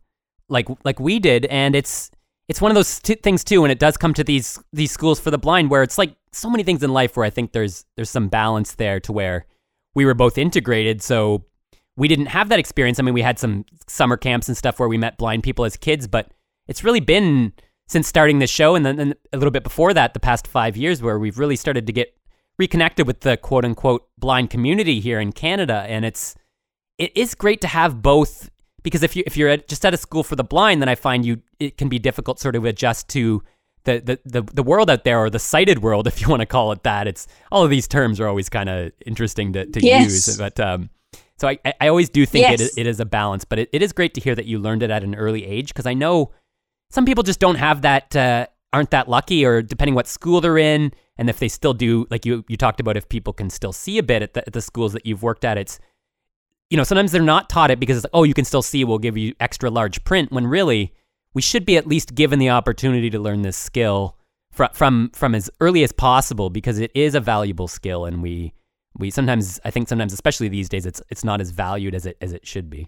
like like we did. And it's it's one of those t- things too, when it does come to these these schools for the blind, where it's like so many things in life where I think there's there's some balance there, to where we were both integrated, so we didn't have that experience. I mean, we had some summer camps and stuff where we met blind people as kids, but it's really been since starting this show and then and a little bit before that, the past five years, where we've really started to get reconnected with the quote unquote blind community here in Canada. And it's it is great to have both. Because if you if you're at, just at a school for the blind, then I find you it can be difficult sort of adjust to the the the, the world out there, or the sighted world, if you want to call it that. It's all of these terms are always kind of interesting to, to yes. use, but um, So I, I always do think yes. it, it is a balance, but it, it is great to hear that you learned it at an early age, because I know some people just don't have that, uh, aren't that lucky, or depending what school they're in, and if they still do, like you you talked about, if people can still see a bit at the, at the schools that you've worked at, it's, you know, sometimes they're not taught it because it's like, oh, you can still see, we'll give you extra large print, when really we should be at least given the opportunity to learn this skill from from, from as early as possible, because it is a valuable skill, and we... We sometimes, I think sometimes, especially these days, it's it's not as valued as it as it should be.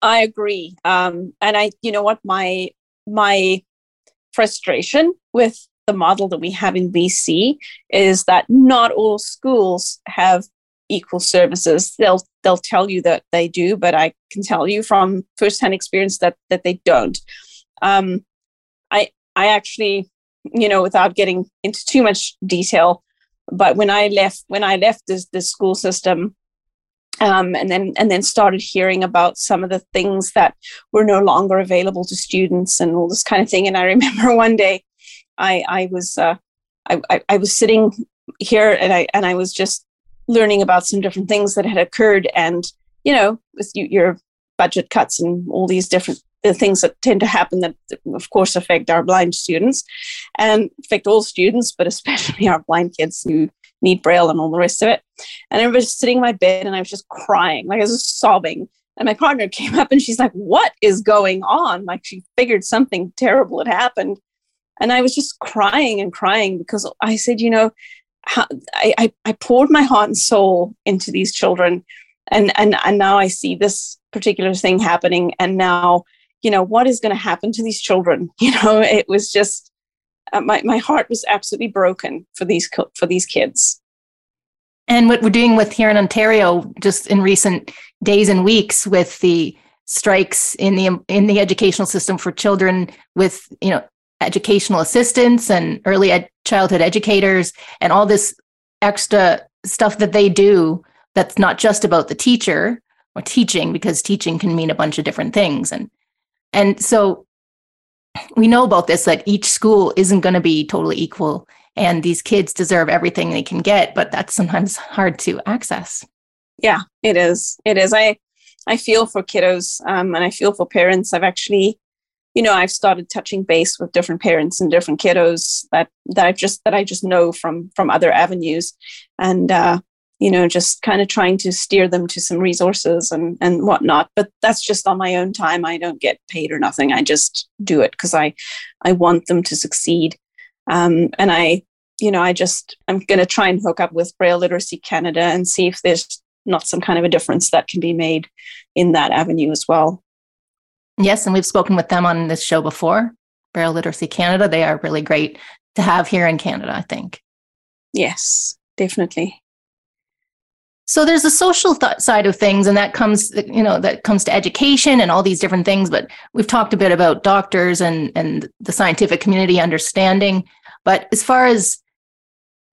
I agree, um, and I, you know what, my my frustration with the model that we have in B C is that not all schools have equal services. They'll they'll tell you that they do, but I can tell you from firsthand experience that that they don't. Um, I I actually, you know, without getting into too much detail. But when I left, when I left this, this school system, um, and then and then started hearing about some of the things that were no longer available to students and all this kind of thing, and I remember one day, I I was uh, I, I I was sitting here and I and I was just learning about some different things that had occurred, and you know, with you, your budget cuts and all these different the things that tend to happen that, of course, affect our blind students and affect all students, but especially our blind kids who need Braille and all the rest of it. And I was sitting in my bed and I was just crying, like I was just sobbing. And my partner came up and she's like, what is going on? Like she figured something terrible had happened. And I was just crying and crying because I said, you know, how, I, I, I poured my heart and soul into these children. And, and, and now I see this particular thing happening. And now, you know, what is going to happen to these children? You know, it was just, uh, my, my heart was absolutely broken for these co- for these kids. And what we're doing with here in Ontario, just in recent days and weeks with the strikes in the in the educational system for children with, you know, educational assistants and early ed- childhood educators and all this extra stuff that they do that's not just about the teacher or teaching, because teaching can mean a bunch of different things. And And so we know about this, that each school isn't going to be totally equal and these kids deserve everything they can get, but that's sometimes hard to access. Yeah, it is. It is. I, I feel for kiddos um, and I feel for parents. I've actually, you know, I've started touching base with different parents and different kiddos that, that I just, that I just know from, from other avenues and, uh, you know, just kind of trying to steer them to some resources and, and whatnot. But that's just on my own time. I don't get paid or nothing. I just do it because I, I want them to succeed. Um, and I, you know, I just, I'm going to try and hook up with Braille Literacy Canada and see if there's not some kind of a difference that can be made in that avenue as well. Yes. And we've spoken with them on this show before, Braille Literacy Canada. They are really great to have here in Canada, I think. Yes, definitely. So there's the social th- side of things, and that comes, you know, that comes to education and all these different things. But we've talked a bit about doctors and, and the scientific community understanding. But as far as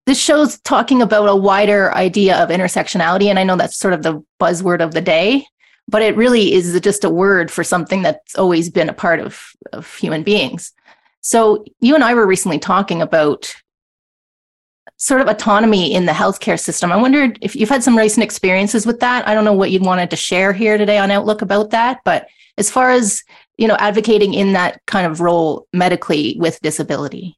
this show's talking about a wider idea of intersectionality, and I know that's sort of the buzzword of the day, but it really is just a word for something that's always been a part of, of human beings. So you and I were recently talking about sort of autonomy in the healthcare system. I wondered if you've had some recent experiences with that. I don't know what you'd wanted to share here today on Outlook about that, but as far as, you know, advocating in that kind of role medically with disability.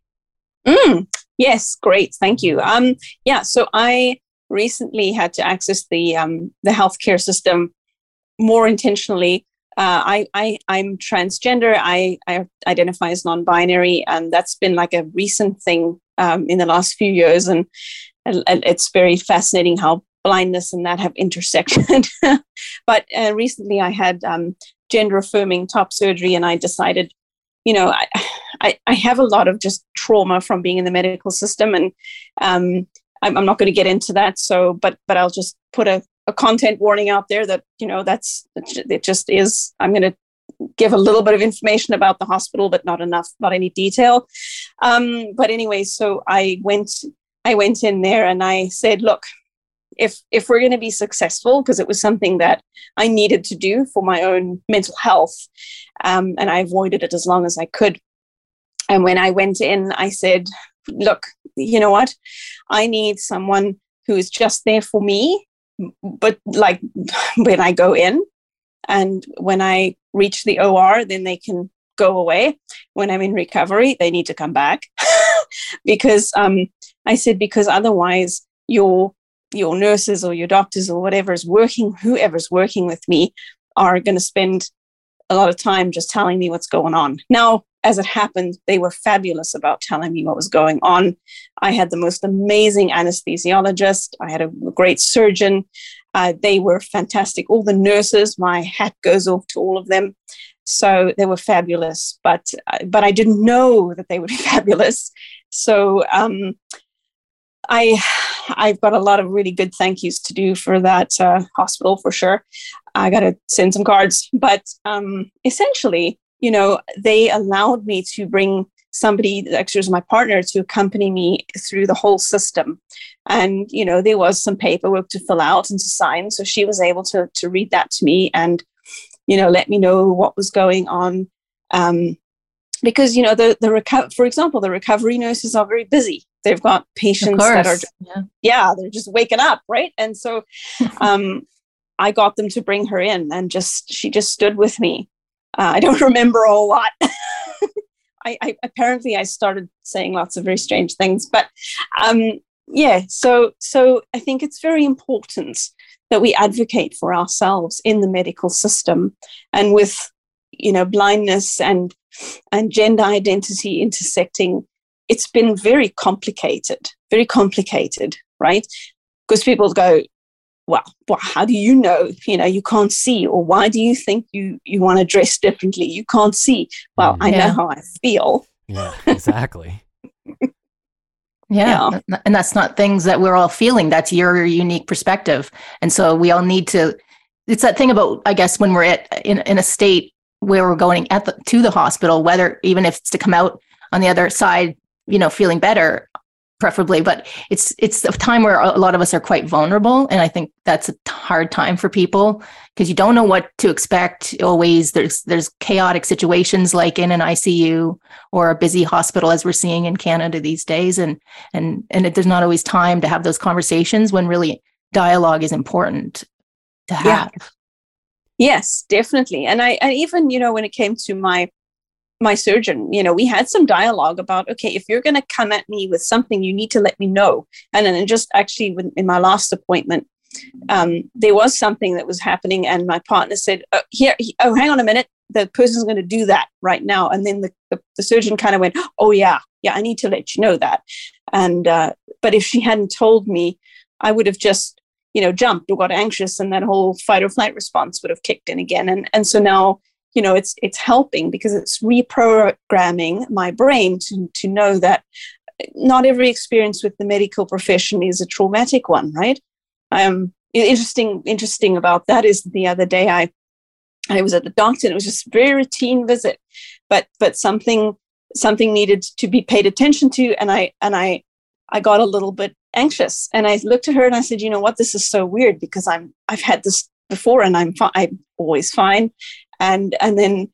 Mm, yes, great. Thank you. Um, yeah, so I recently had to access the um, the healthcare system more intentionally. Uh, I, I, I'm transgender. I, I identify as non-binary, and that's been like a recent thing Um, in the last few years, and, and it's very fascinating how blindness and that have intersected. But uh, recently I had um, gender-affirming top surgery, and I decided, you know, I, I, I have a lot of just trauma from being in the medical system, and um, I'm, I'm not going to get into that, so, but but I'll just put a, a content warning out there that, you know, that's, it just is, I'm going to give a little bit of information about the hospital, but not enough, not any detail. Um, but anyway, so I went, I went in there and I said, look, if, if we're going to be successful, because it was something that I needed to do for my own mental health. Um, and I avoided it as long as I could. And when I went in, I said, look, you know what? I need someone who is just there for me but like when I go in and when I reach the O R, then they can go away. When I'm in recovery, they need to come back because um, I said, because otherwise your your nurses or your doctors or whatever is working, whoever's working with me are going to spend a lot of time just telling me what's going on. Now, as it happened, they were fabulous about telling me what was going on. I had the most amazing anesthesiologist. I had a great surgeon. Uh, they were fantastic. All the nurses, my hat goes off to all of them. So they were fabulous, but but I didn't know that they would be fabulous. So um, I I've got a lot of really good thank yous to do for that uh, hospital for sure. I got to send some cards, but um, essentially, you know, they allowed me to bring somebody, actually it was my partner, to accompany me through the whole system. And, you know, there was some paperwork to fill out and to sign. So she was able to to read that to me and, you know, let me know what was going on. Um, because, you know, the, the reco- for example, the recovery nurses are very busy. They've got patients that are, yeah. yeah, they're just waking up, right? And so um, I got them to bring her in and just, she just stood with me. Uh, I don't remember a whole lot. I, I apparently I started saying lots of very strange things, but um, yeah. So so I think it's very important that we advocate for ourselves in the medical system, and with you know blindness and and gender identity intersecting, it's been very complicated, very complicated, right? Because people go, well, well, how do you know, you know, you can't see, or why do you think you, you want to dress differently? You can't see. Well, I yeah. know how I feel. Yeah, exactly. yeah. yeah. And that's not things that we're all feeling. That's your unique perspective. And so we all need to, it's that thing about, I guess, when we're at, in, in a state where we're going at the, to the hospital, whether, even if it's to come out on the other side, you know, feeling better, preferably, but it's it's a time where a lot of us are quite vulnerable. And I think that's a hard time for people because you don't know what to expect always. There's there's chaotic situations like in an I C U or a busy hospital, as we're seeing in Canada these days. And and and it, there's not always time to have those conversations when really dialogue is important to have. Yeah. Yes, definitely. And I and even, you know, when it came to my my surgeon, you know, we had some dialogue about, okay, if you're going to come at me with something, you need to let me know. And then just actually in my last appointment, um, there was something that was happening. And my partner said, oh, here, oh, hang on a minute. The person's going to do that right now. And then the, the, the surgeon kind of went, oh yeah, yeah, I need to let you know that. And, uh, but if she hadn't told me, I would have just, you know, jumped or got anxious. And that whole fight or flight response would have kicked in again. And, and so now, you know, it's it's helping because it's reprogramming my brain to, to know that not every experience with the medical profession is a traumatic one, right? Um, interesting, interesting about that is the other day I I was at the doctor and it was just a very routine visit, but but something something needed to be paid attention to, and I and I I got a little bit anxious, and I looked at her and I said, you know what, this is so weird because I'm I've had this before and I'm fi- I'm always fine. And and then,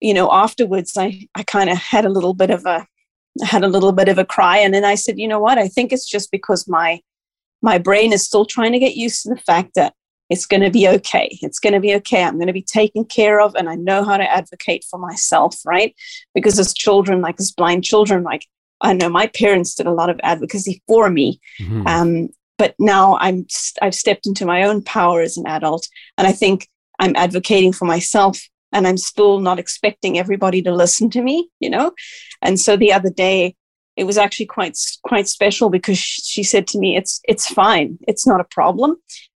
you know, afterwards, I, I kind of had a little bit of a had a little bit of a cry. And then I said, you know what, I think it's just because my my brain is still trying to get used to the fact that it's going to be okay. It's going to be okay. I'm going to be taken care of. And I know how to advocate for myself. Right. Because as children, like as blind children, like I know my parents did a lot of advocacy for me. Mm-hmm. Um, but now I'm I've stepped into my own power as an adult. And I think I'm advocating for myself, and I'm still not expecting everybody to listen to me, you know? And so the other day, it was actually quite quite special because she said to me, it's it's fine. It's not a problem.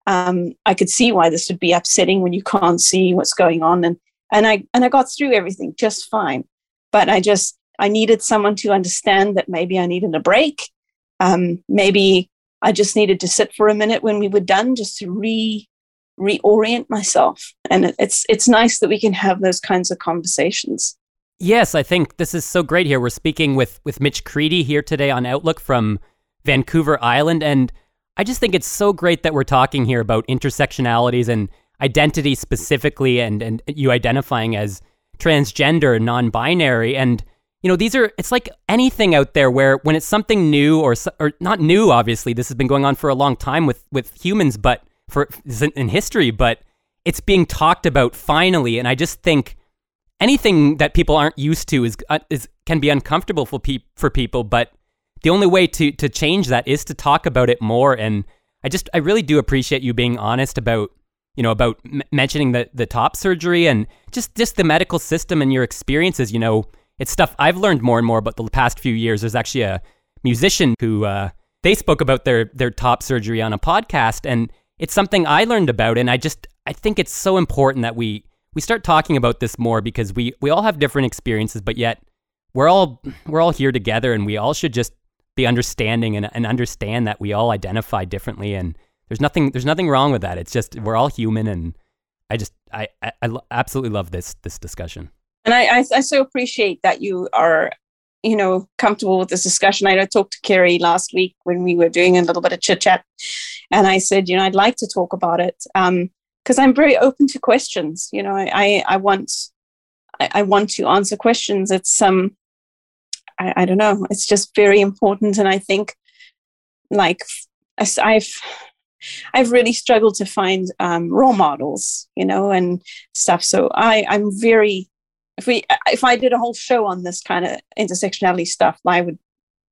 Um, I could see why this would be upsetting when you can't see what's going on. And and I and I got through everything just fine. But I just, I needed someone to understand that maybe I needed a break. Um, maybe I just needed to sit for a minute when we were done just to re- reorient myself. And it's it's nice that we can have those kinds of conversations. Yes, I think this is so great here. We're speaking with with Mitch Creedy here today on Outlook from Vancouver Island, and I just think it's so great that we're talking here about intersectionalities and identity specifically, and and you identifying as transgender, non-binary, and you know, these are, it's like anything out there where when it's something new or or not new, obviously, this has been going on for a long time with with humans, but for in history, but it's being talked about finally. And I just think anything that people aren't used to is uh, is can be uncomfortable for pe- for people. But the only way to to change that is to talk about it more. And I just I really do appreciate you being honest about you know about m- mentioning the the top surgery and just just the medical system and your experiences. You know, it's stuff I've learned more and more about the past few years. There's actually a musician who uh, they spoke about their their top surgery on a podcast, and it's something I learned about. And I just I think it's so important that we we start talking about this more, because we we all have different experiences, but yet we're all we're all here together, and we all should just be understanding and, and understand that we all identify differently, and there's nothing there's nothing wrong with that. It's just we're all human, and I just I I, I absolutely love this this discussion. And I, I I so appreciate that you are, you know, comfortable with this discussion. I talked to Carrie last week when we were doing a little bit of chit chat, and I said, you know, I'd like to talk about it um, because I'm very open to questions. You know, I I, I want I, I want to answer questions. It's um I, I don't know. It's just very important, and I think like I've I've really struggled to find um, role models, you know, and stuff. So I I'm very If we, if I did a whole show on this kind of intersectionality stuff, I would,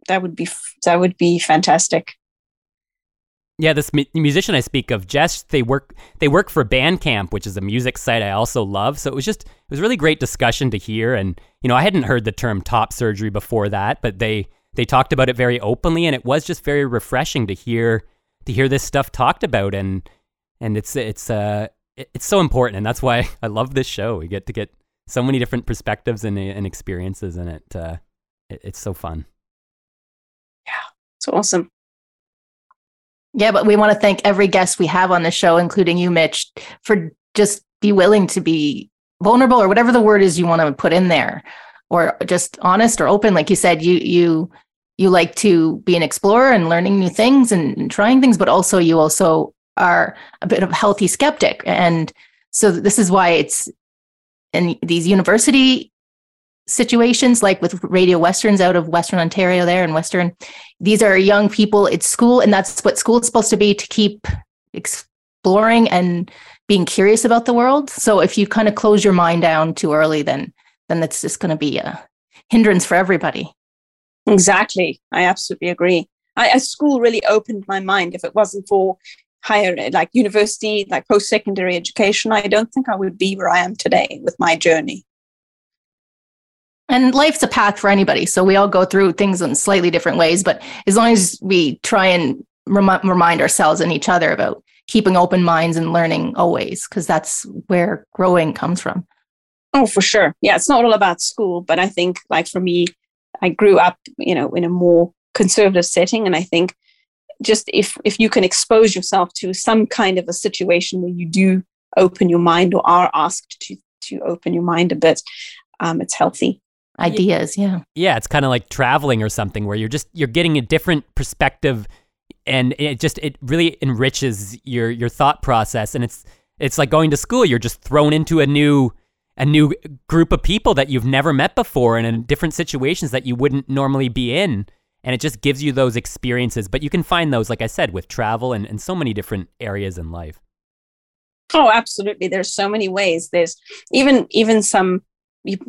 that would be, that would be fantastic. Yeah, this mu- musician I speak of, Jess, they work, they work for Bandcamp, which is a music site I also love. So it was just, it was a really great discussion to hear. And you know, I hadn't heard the term top surgery before that, but they, they talked about it very openly, and it was just very refreshing to hear, to hear this stuff talked about, and, and it's, it's, uh, it's so important, and that's why I love this show. We get to get so many different perspectives and, and experiences in it. Uh, it. It's so fun. Yeah, it's awesome. Yeah, but we want to thank every guest we have on the show, including you, Mitch, for just be willing to be vulnerable, or whatever the word is you want to put in there, or just honest or open. Like you said, you you you like to be an explorer and learning new things and, and trying things, but also you also are a bit of a healthy skeptic. And so this is why it's, in these university situations, like with Radio Western's out of Western Ontario there in Western, these are young people at school, and that's what school is supposed to be, to keep exploring and being curious about the world. So if you kind of close your mind down too early, then then that's just going to be a hindrance for everybody. Exactly. I absolutely agree. I, school really opened my mind. If it wasn't for higher, like university, like post-secondary education, I don't think I would be where I am today with my journey. And life's a path for anybody. So we all go through things in slightly different ways, but as long as we try and rem- remind ourselves and each other about keeping open minds and learning always, because that's where growing comes from. Oh, for sure. Yeah, it's not all about school, but I think like for me, I grew up, you know, in a more conservative setting, and I think just if if you can expose yourself to some kind of a situation where you do open your mind, or are asked to to open your mind a bit, um, it's healthy. Ideas, yeah. Yeah, it's kind of like traveling or something, where you're just you're getting a different perspective, and it just it really enriches your your thought process. And it's it's like going to school; you're just thrown into a new a new group of people that you've never met before, and in different situations that you wouldn't normally be in. And it just gives you those experiences. But you can find those, like I said, with travel and, and so many different areas in life. Oh, absolutely. There's so many ways. There's even even some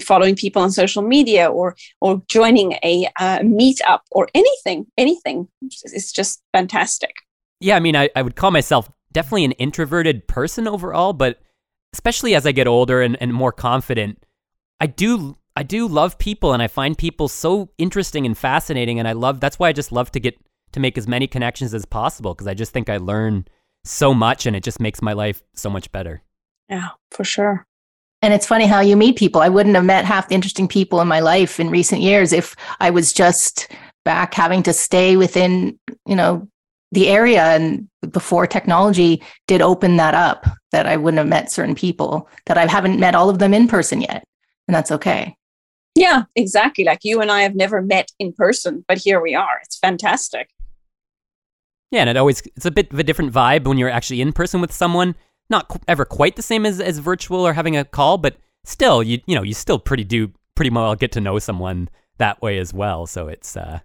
following people on social media, or or joining a uh, meetup, or anything, anything. It's just fantastic. Yeah, I mean, I, I would call myself definitely an introverted person overall, but especially as I get older and, and more confident, I do I do love people, and I find people so interesting and fascinating, and I love, that's why I just love to get to make as many connections as possible, because I just think I learn so much, and it just makes my life so much better. Yeah, for sure. And it's funny how you meet people. I wouldn't have met half the interesting people in my life in recent years if I was just back having to stay within, you know, the area, and before technology did open that up, that I wouldn't have met certain people, that I haven't met all of them in person yet, and that's okay. Yeah, exactly. Like you and I have never met in person, but here we are. It's fantastic. Yeah, and it always, it's a bit of a different vibe when you're actually in person with someone. Not qu- ever quite the same as, as virtual or having a call, but still, you you know, you still pretty do pretty well get to know someone that way as well. So it's uh,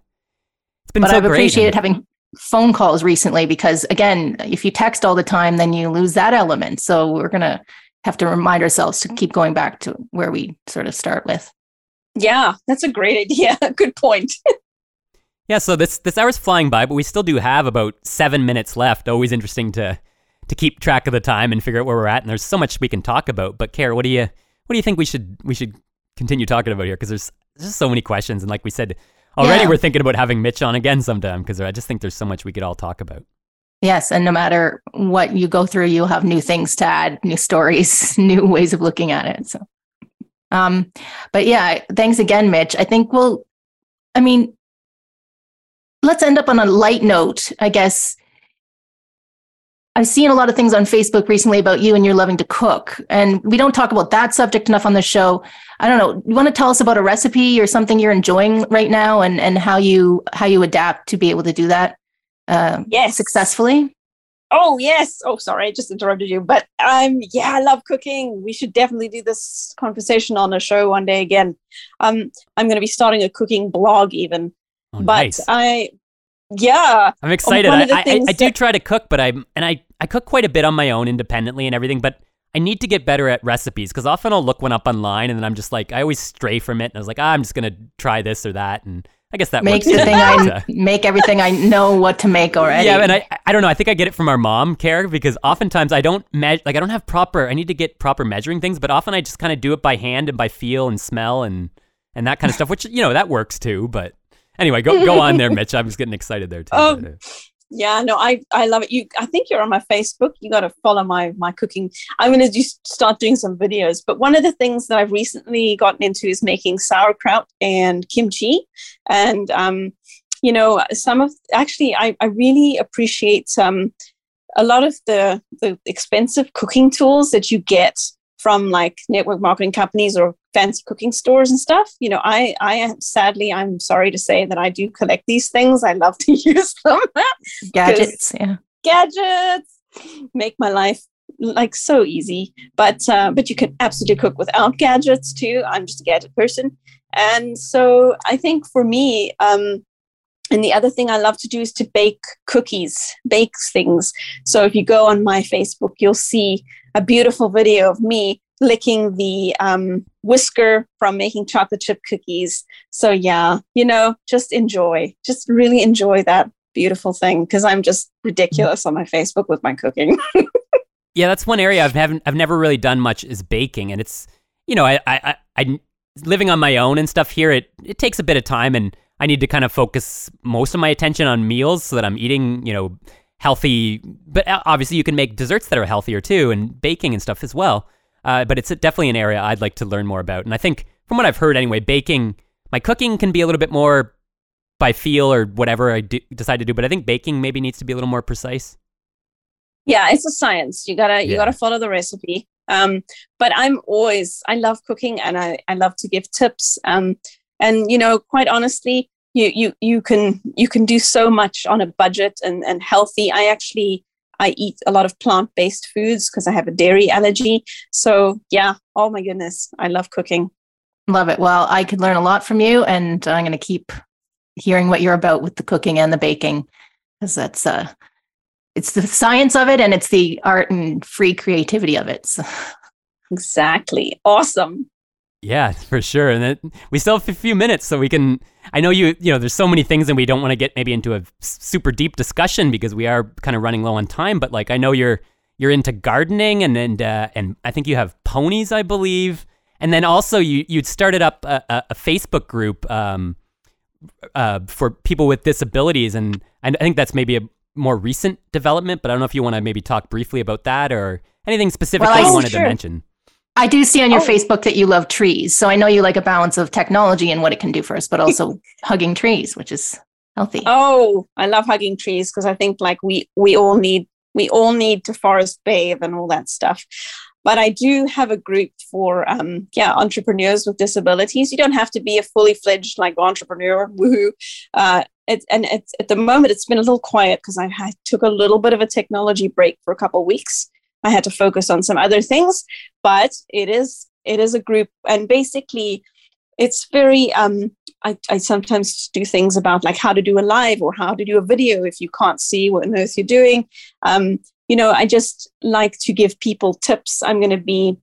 it's been but so great. But I've appreciated and- having phone calls recently, because again, if you text all the time, then you lose that element. So we're going to have to remind ourselves to keep going back to where we sort of start with. Yeah, that's a great idea. Good point. Yeah, so this this hour's flying by, but we still do have about seven minutes left. Always interesting to to keep track of the time and figure out where we're at. And there's so much we can talk about. But Kara, what do you what do you think we should we should continue talking about here? Because there's just so many questions, and like we said already, yeah. We're thinking about having Mitch on again sometime, because I just think there's so much we could all talk about. Yes, and no matter what you go through, you'll have new things to add, new stories, new ways of looking at it. So, um, but yeah, thanks again, Mitch. I think we'll, I mean. Let's end up on a light note, I guess. I've seen a lot of things on Facebook recently about you and your loving to cook, and we don't talk about that subject enough on the show. I don't know. You want to tell us about a recipe or something you're enjoying right now, and, and how you how you adapt to be able to do that uh, yes. successfully? Oh, yes. Oh, sorry. I just interrupted you. But um, yeah, I love cooking. We should definitely do this conversation on a show one day again. Um, I'm going to be starting a cooking blog even. Oh, but nice. I, yeah, I'm excited. I, I, I, I do try to cook, but I'm, and I, I cook quite a bit on my own independently and everything, but I need to get better at recipes, because often I'll look one up online and then I'm just like, I always stray from it. And I was like, ah, I'm just going to try this or that. And I guess that make works. The thing I, make everything I know what to make already. Yeah, and I, I don't know. I think I get it from our mom, Kara, because oftentimes I don't, me- like I don't have proper, I need to get proper measuring things, but often I just kind of do it by hand and by feel and smell and, and that kind of stuff, which, you know, that works too, but. Anyway, go go on there, Mitch. I'm just getting excited there too. Oh, yeah, no, I, I love it. You, I think you're on my Facebook. You got to follow my my cooking. I'm going to do, start doing some videos. But one of the things that I've recently gotten into is making sauerkraut and kimchi. And um, you know, some of actually, I I really appreciate um a lot of the the expensive cooking tools that you get from like network marketing companies or fancy cooking stores and stuff. You know, I, I am sadly, I'm sorry to say that I do collect these things. I love to use them. Gadgets, yeah. Gadgets make my life like so easy. But uh, but you can absolutely cook without gadgets too. I'm just a gadget person. And so I think for me, um, and the other thing I love to do is to bake cookies, bake things. So if you go on my Facebook, you'll see a beautiful video of me licking the um, whisker from making chocolate chip cookies. So yeah, you know, just enjoy, just really enjoy that beautiful thing, because I'm just ridiculous on my Facebook with my cooking. Yeah, that's one area I've haven't, I've never really done much is baking, and it's, you know, I, I, I, I living on my own and stuff here. It it takes a bit of time, and I need to kind of focus most of my attention on meals so that I'm eating, you know, healthy. But obviously, you can make desserts that are healthier too, and baking and stuff as well. Uh, but it's definitely an area I'd like to learn more about. And I think from what I've heard anyway, baking, my cooking can be a little bit more by feel or whatever I do, decide to do. But I think baking maybe needs to be a little more precise. Yeah, it's a science. You gotta, you yeah. gotta follow the recipe. Um, but I'm always, I love cooking, and I, I love to give tips. Um, and, you know, quite honestly, you, you, you can, you can do so much on a budget and, and healthy. I actually, I eat a lot of plant-based foods because I have a dairy allergy. So yeah, oh my goodness, I love cooking. Love it. Well, I could learn a lot from you, and I'm going to keep hearing what you're about with the cooking and the baking, because that's uh, it's the science of it, and it's the art and free creativity of it. So. Exactly. Awesome. Yeah, for sure. And then we still have a few minutes, so we can, I know you, you know, there's so many things, and we don't want to get maybe into a super deep discussion because we are kind of running low on time, but like, I know you're, you're into gardening, and, and, uh, and I think you have ponies, I believe. And then also you, you'd started up a, a Facebook group, um, uh, for people with disabilities. And I think that's maybe a more recent development, but I don't know if you want to maybe talk briefly about that or anything specifically well, you wanted sure. to mention. I do see on your oh. Facebook that you love trees. So I know you like a balance of technology and what it can do for us, but also hugging trees, which is healthy. Oh, I love hugging trees, because I think like we, we all need, we all need to forest bathe and all that stuff. But I do have a group for, um, yeah, entrepreneurs with disabilities. You don't have to be a fully fledged like entrepreneur. Woohoo. Uh, it, and it's, at the moment, it's been a little quiet because I, I took a little bit of a technology break for a couple of weeks. I had to focus on some other things, but it is it is a group. And basically, it's very, um, I, I sometimes do things about like how to do a live or how to do a video if you can't see what on earth you're doing. Um, you know, I just like to give people tips. I'm going to be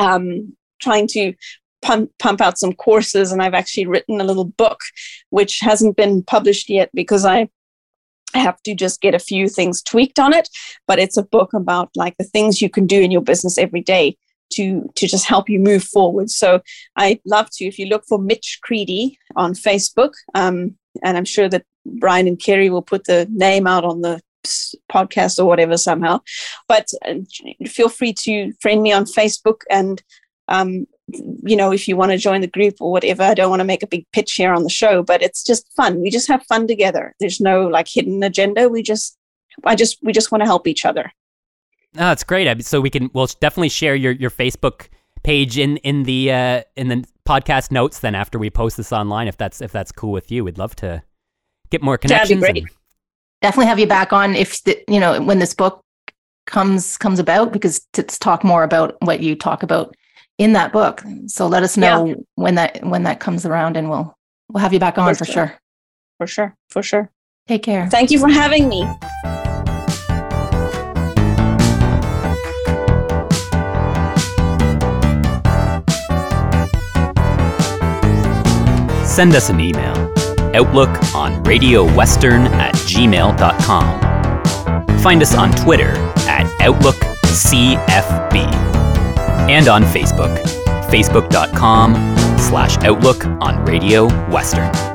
um, trying to pump, pump out some courses, and I've actually written a little book, which hasn't been published yet because I have to just get a few things tweaked on it. But it's a book about like the things you can do in your business every day to to just help you move forward. So I'd love to, if you look for Mitch Creedy on Facebook, um, and I'm sure that Brian and Kerry will put the name out on the podcast or whatever somehow, but uh, feel free to friend me on Facebook. And, um, you know, if you want to join the group or whatever, I don't want to make a big pitch here on the show, but it's just fun. We just have fun together. There's no like hidden agenda. We just, I just, we just want to help each other. Oh, it's great. So we can, we'll definitely share your, your Facebook page in, in the, uh, in the podcast notes then after we post this online, if that's, if that's cool with you. We'd love to get more connections. That'd be great. And definitely have you back on if, the, you know, when this book comes, comes about, because it's talk more about what you talk about in that book. So let us know yeah. when that, when that comes around, and we'll, we'll have you back on for, for sure. sure. For sure. For sure. Take care. Thank you for having me. Send us an email, outlook on radiowestern at gmail dot com. Find us on Twitter at outlook c f b and on Facebook, facebook dot com slash outlook on Radio Western.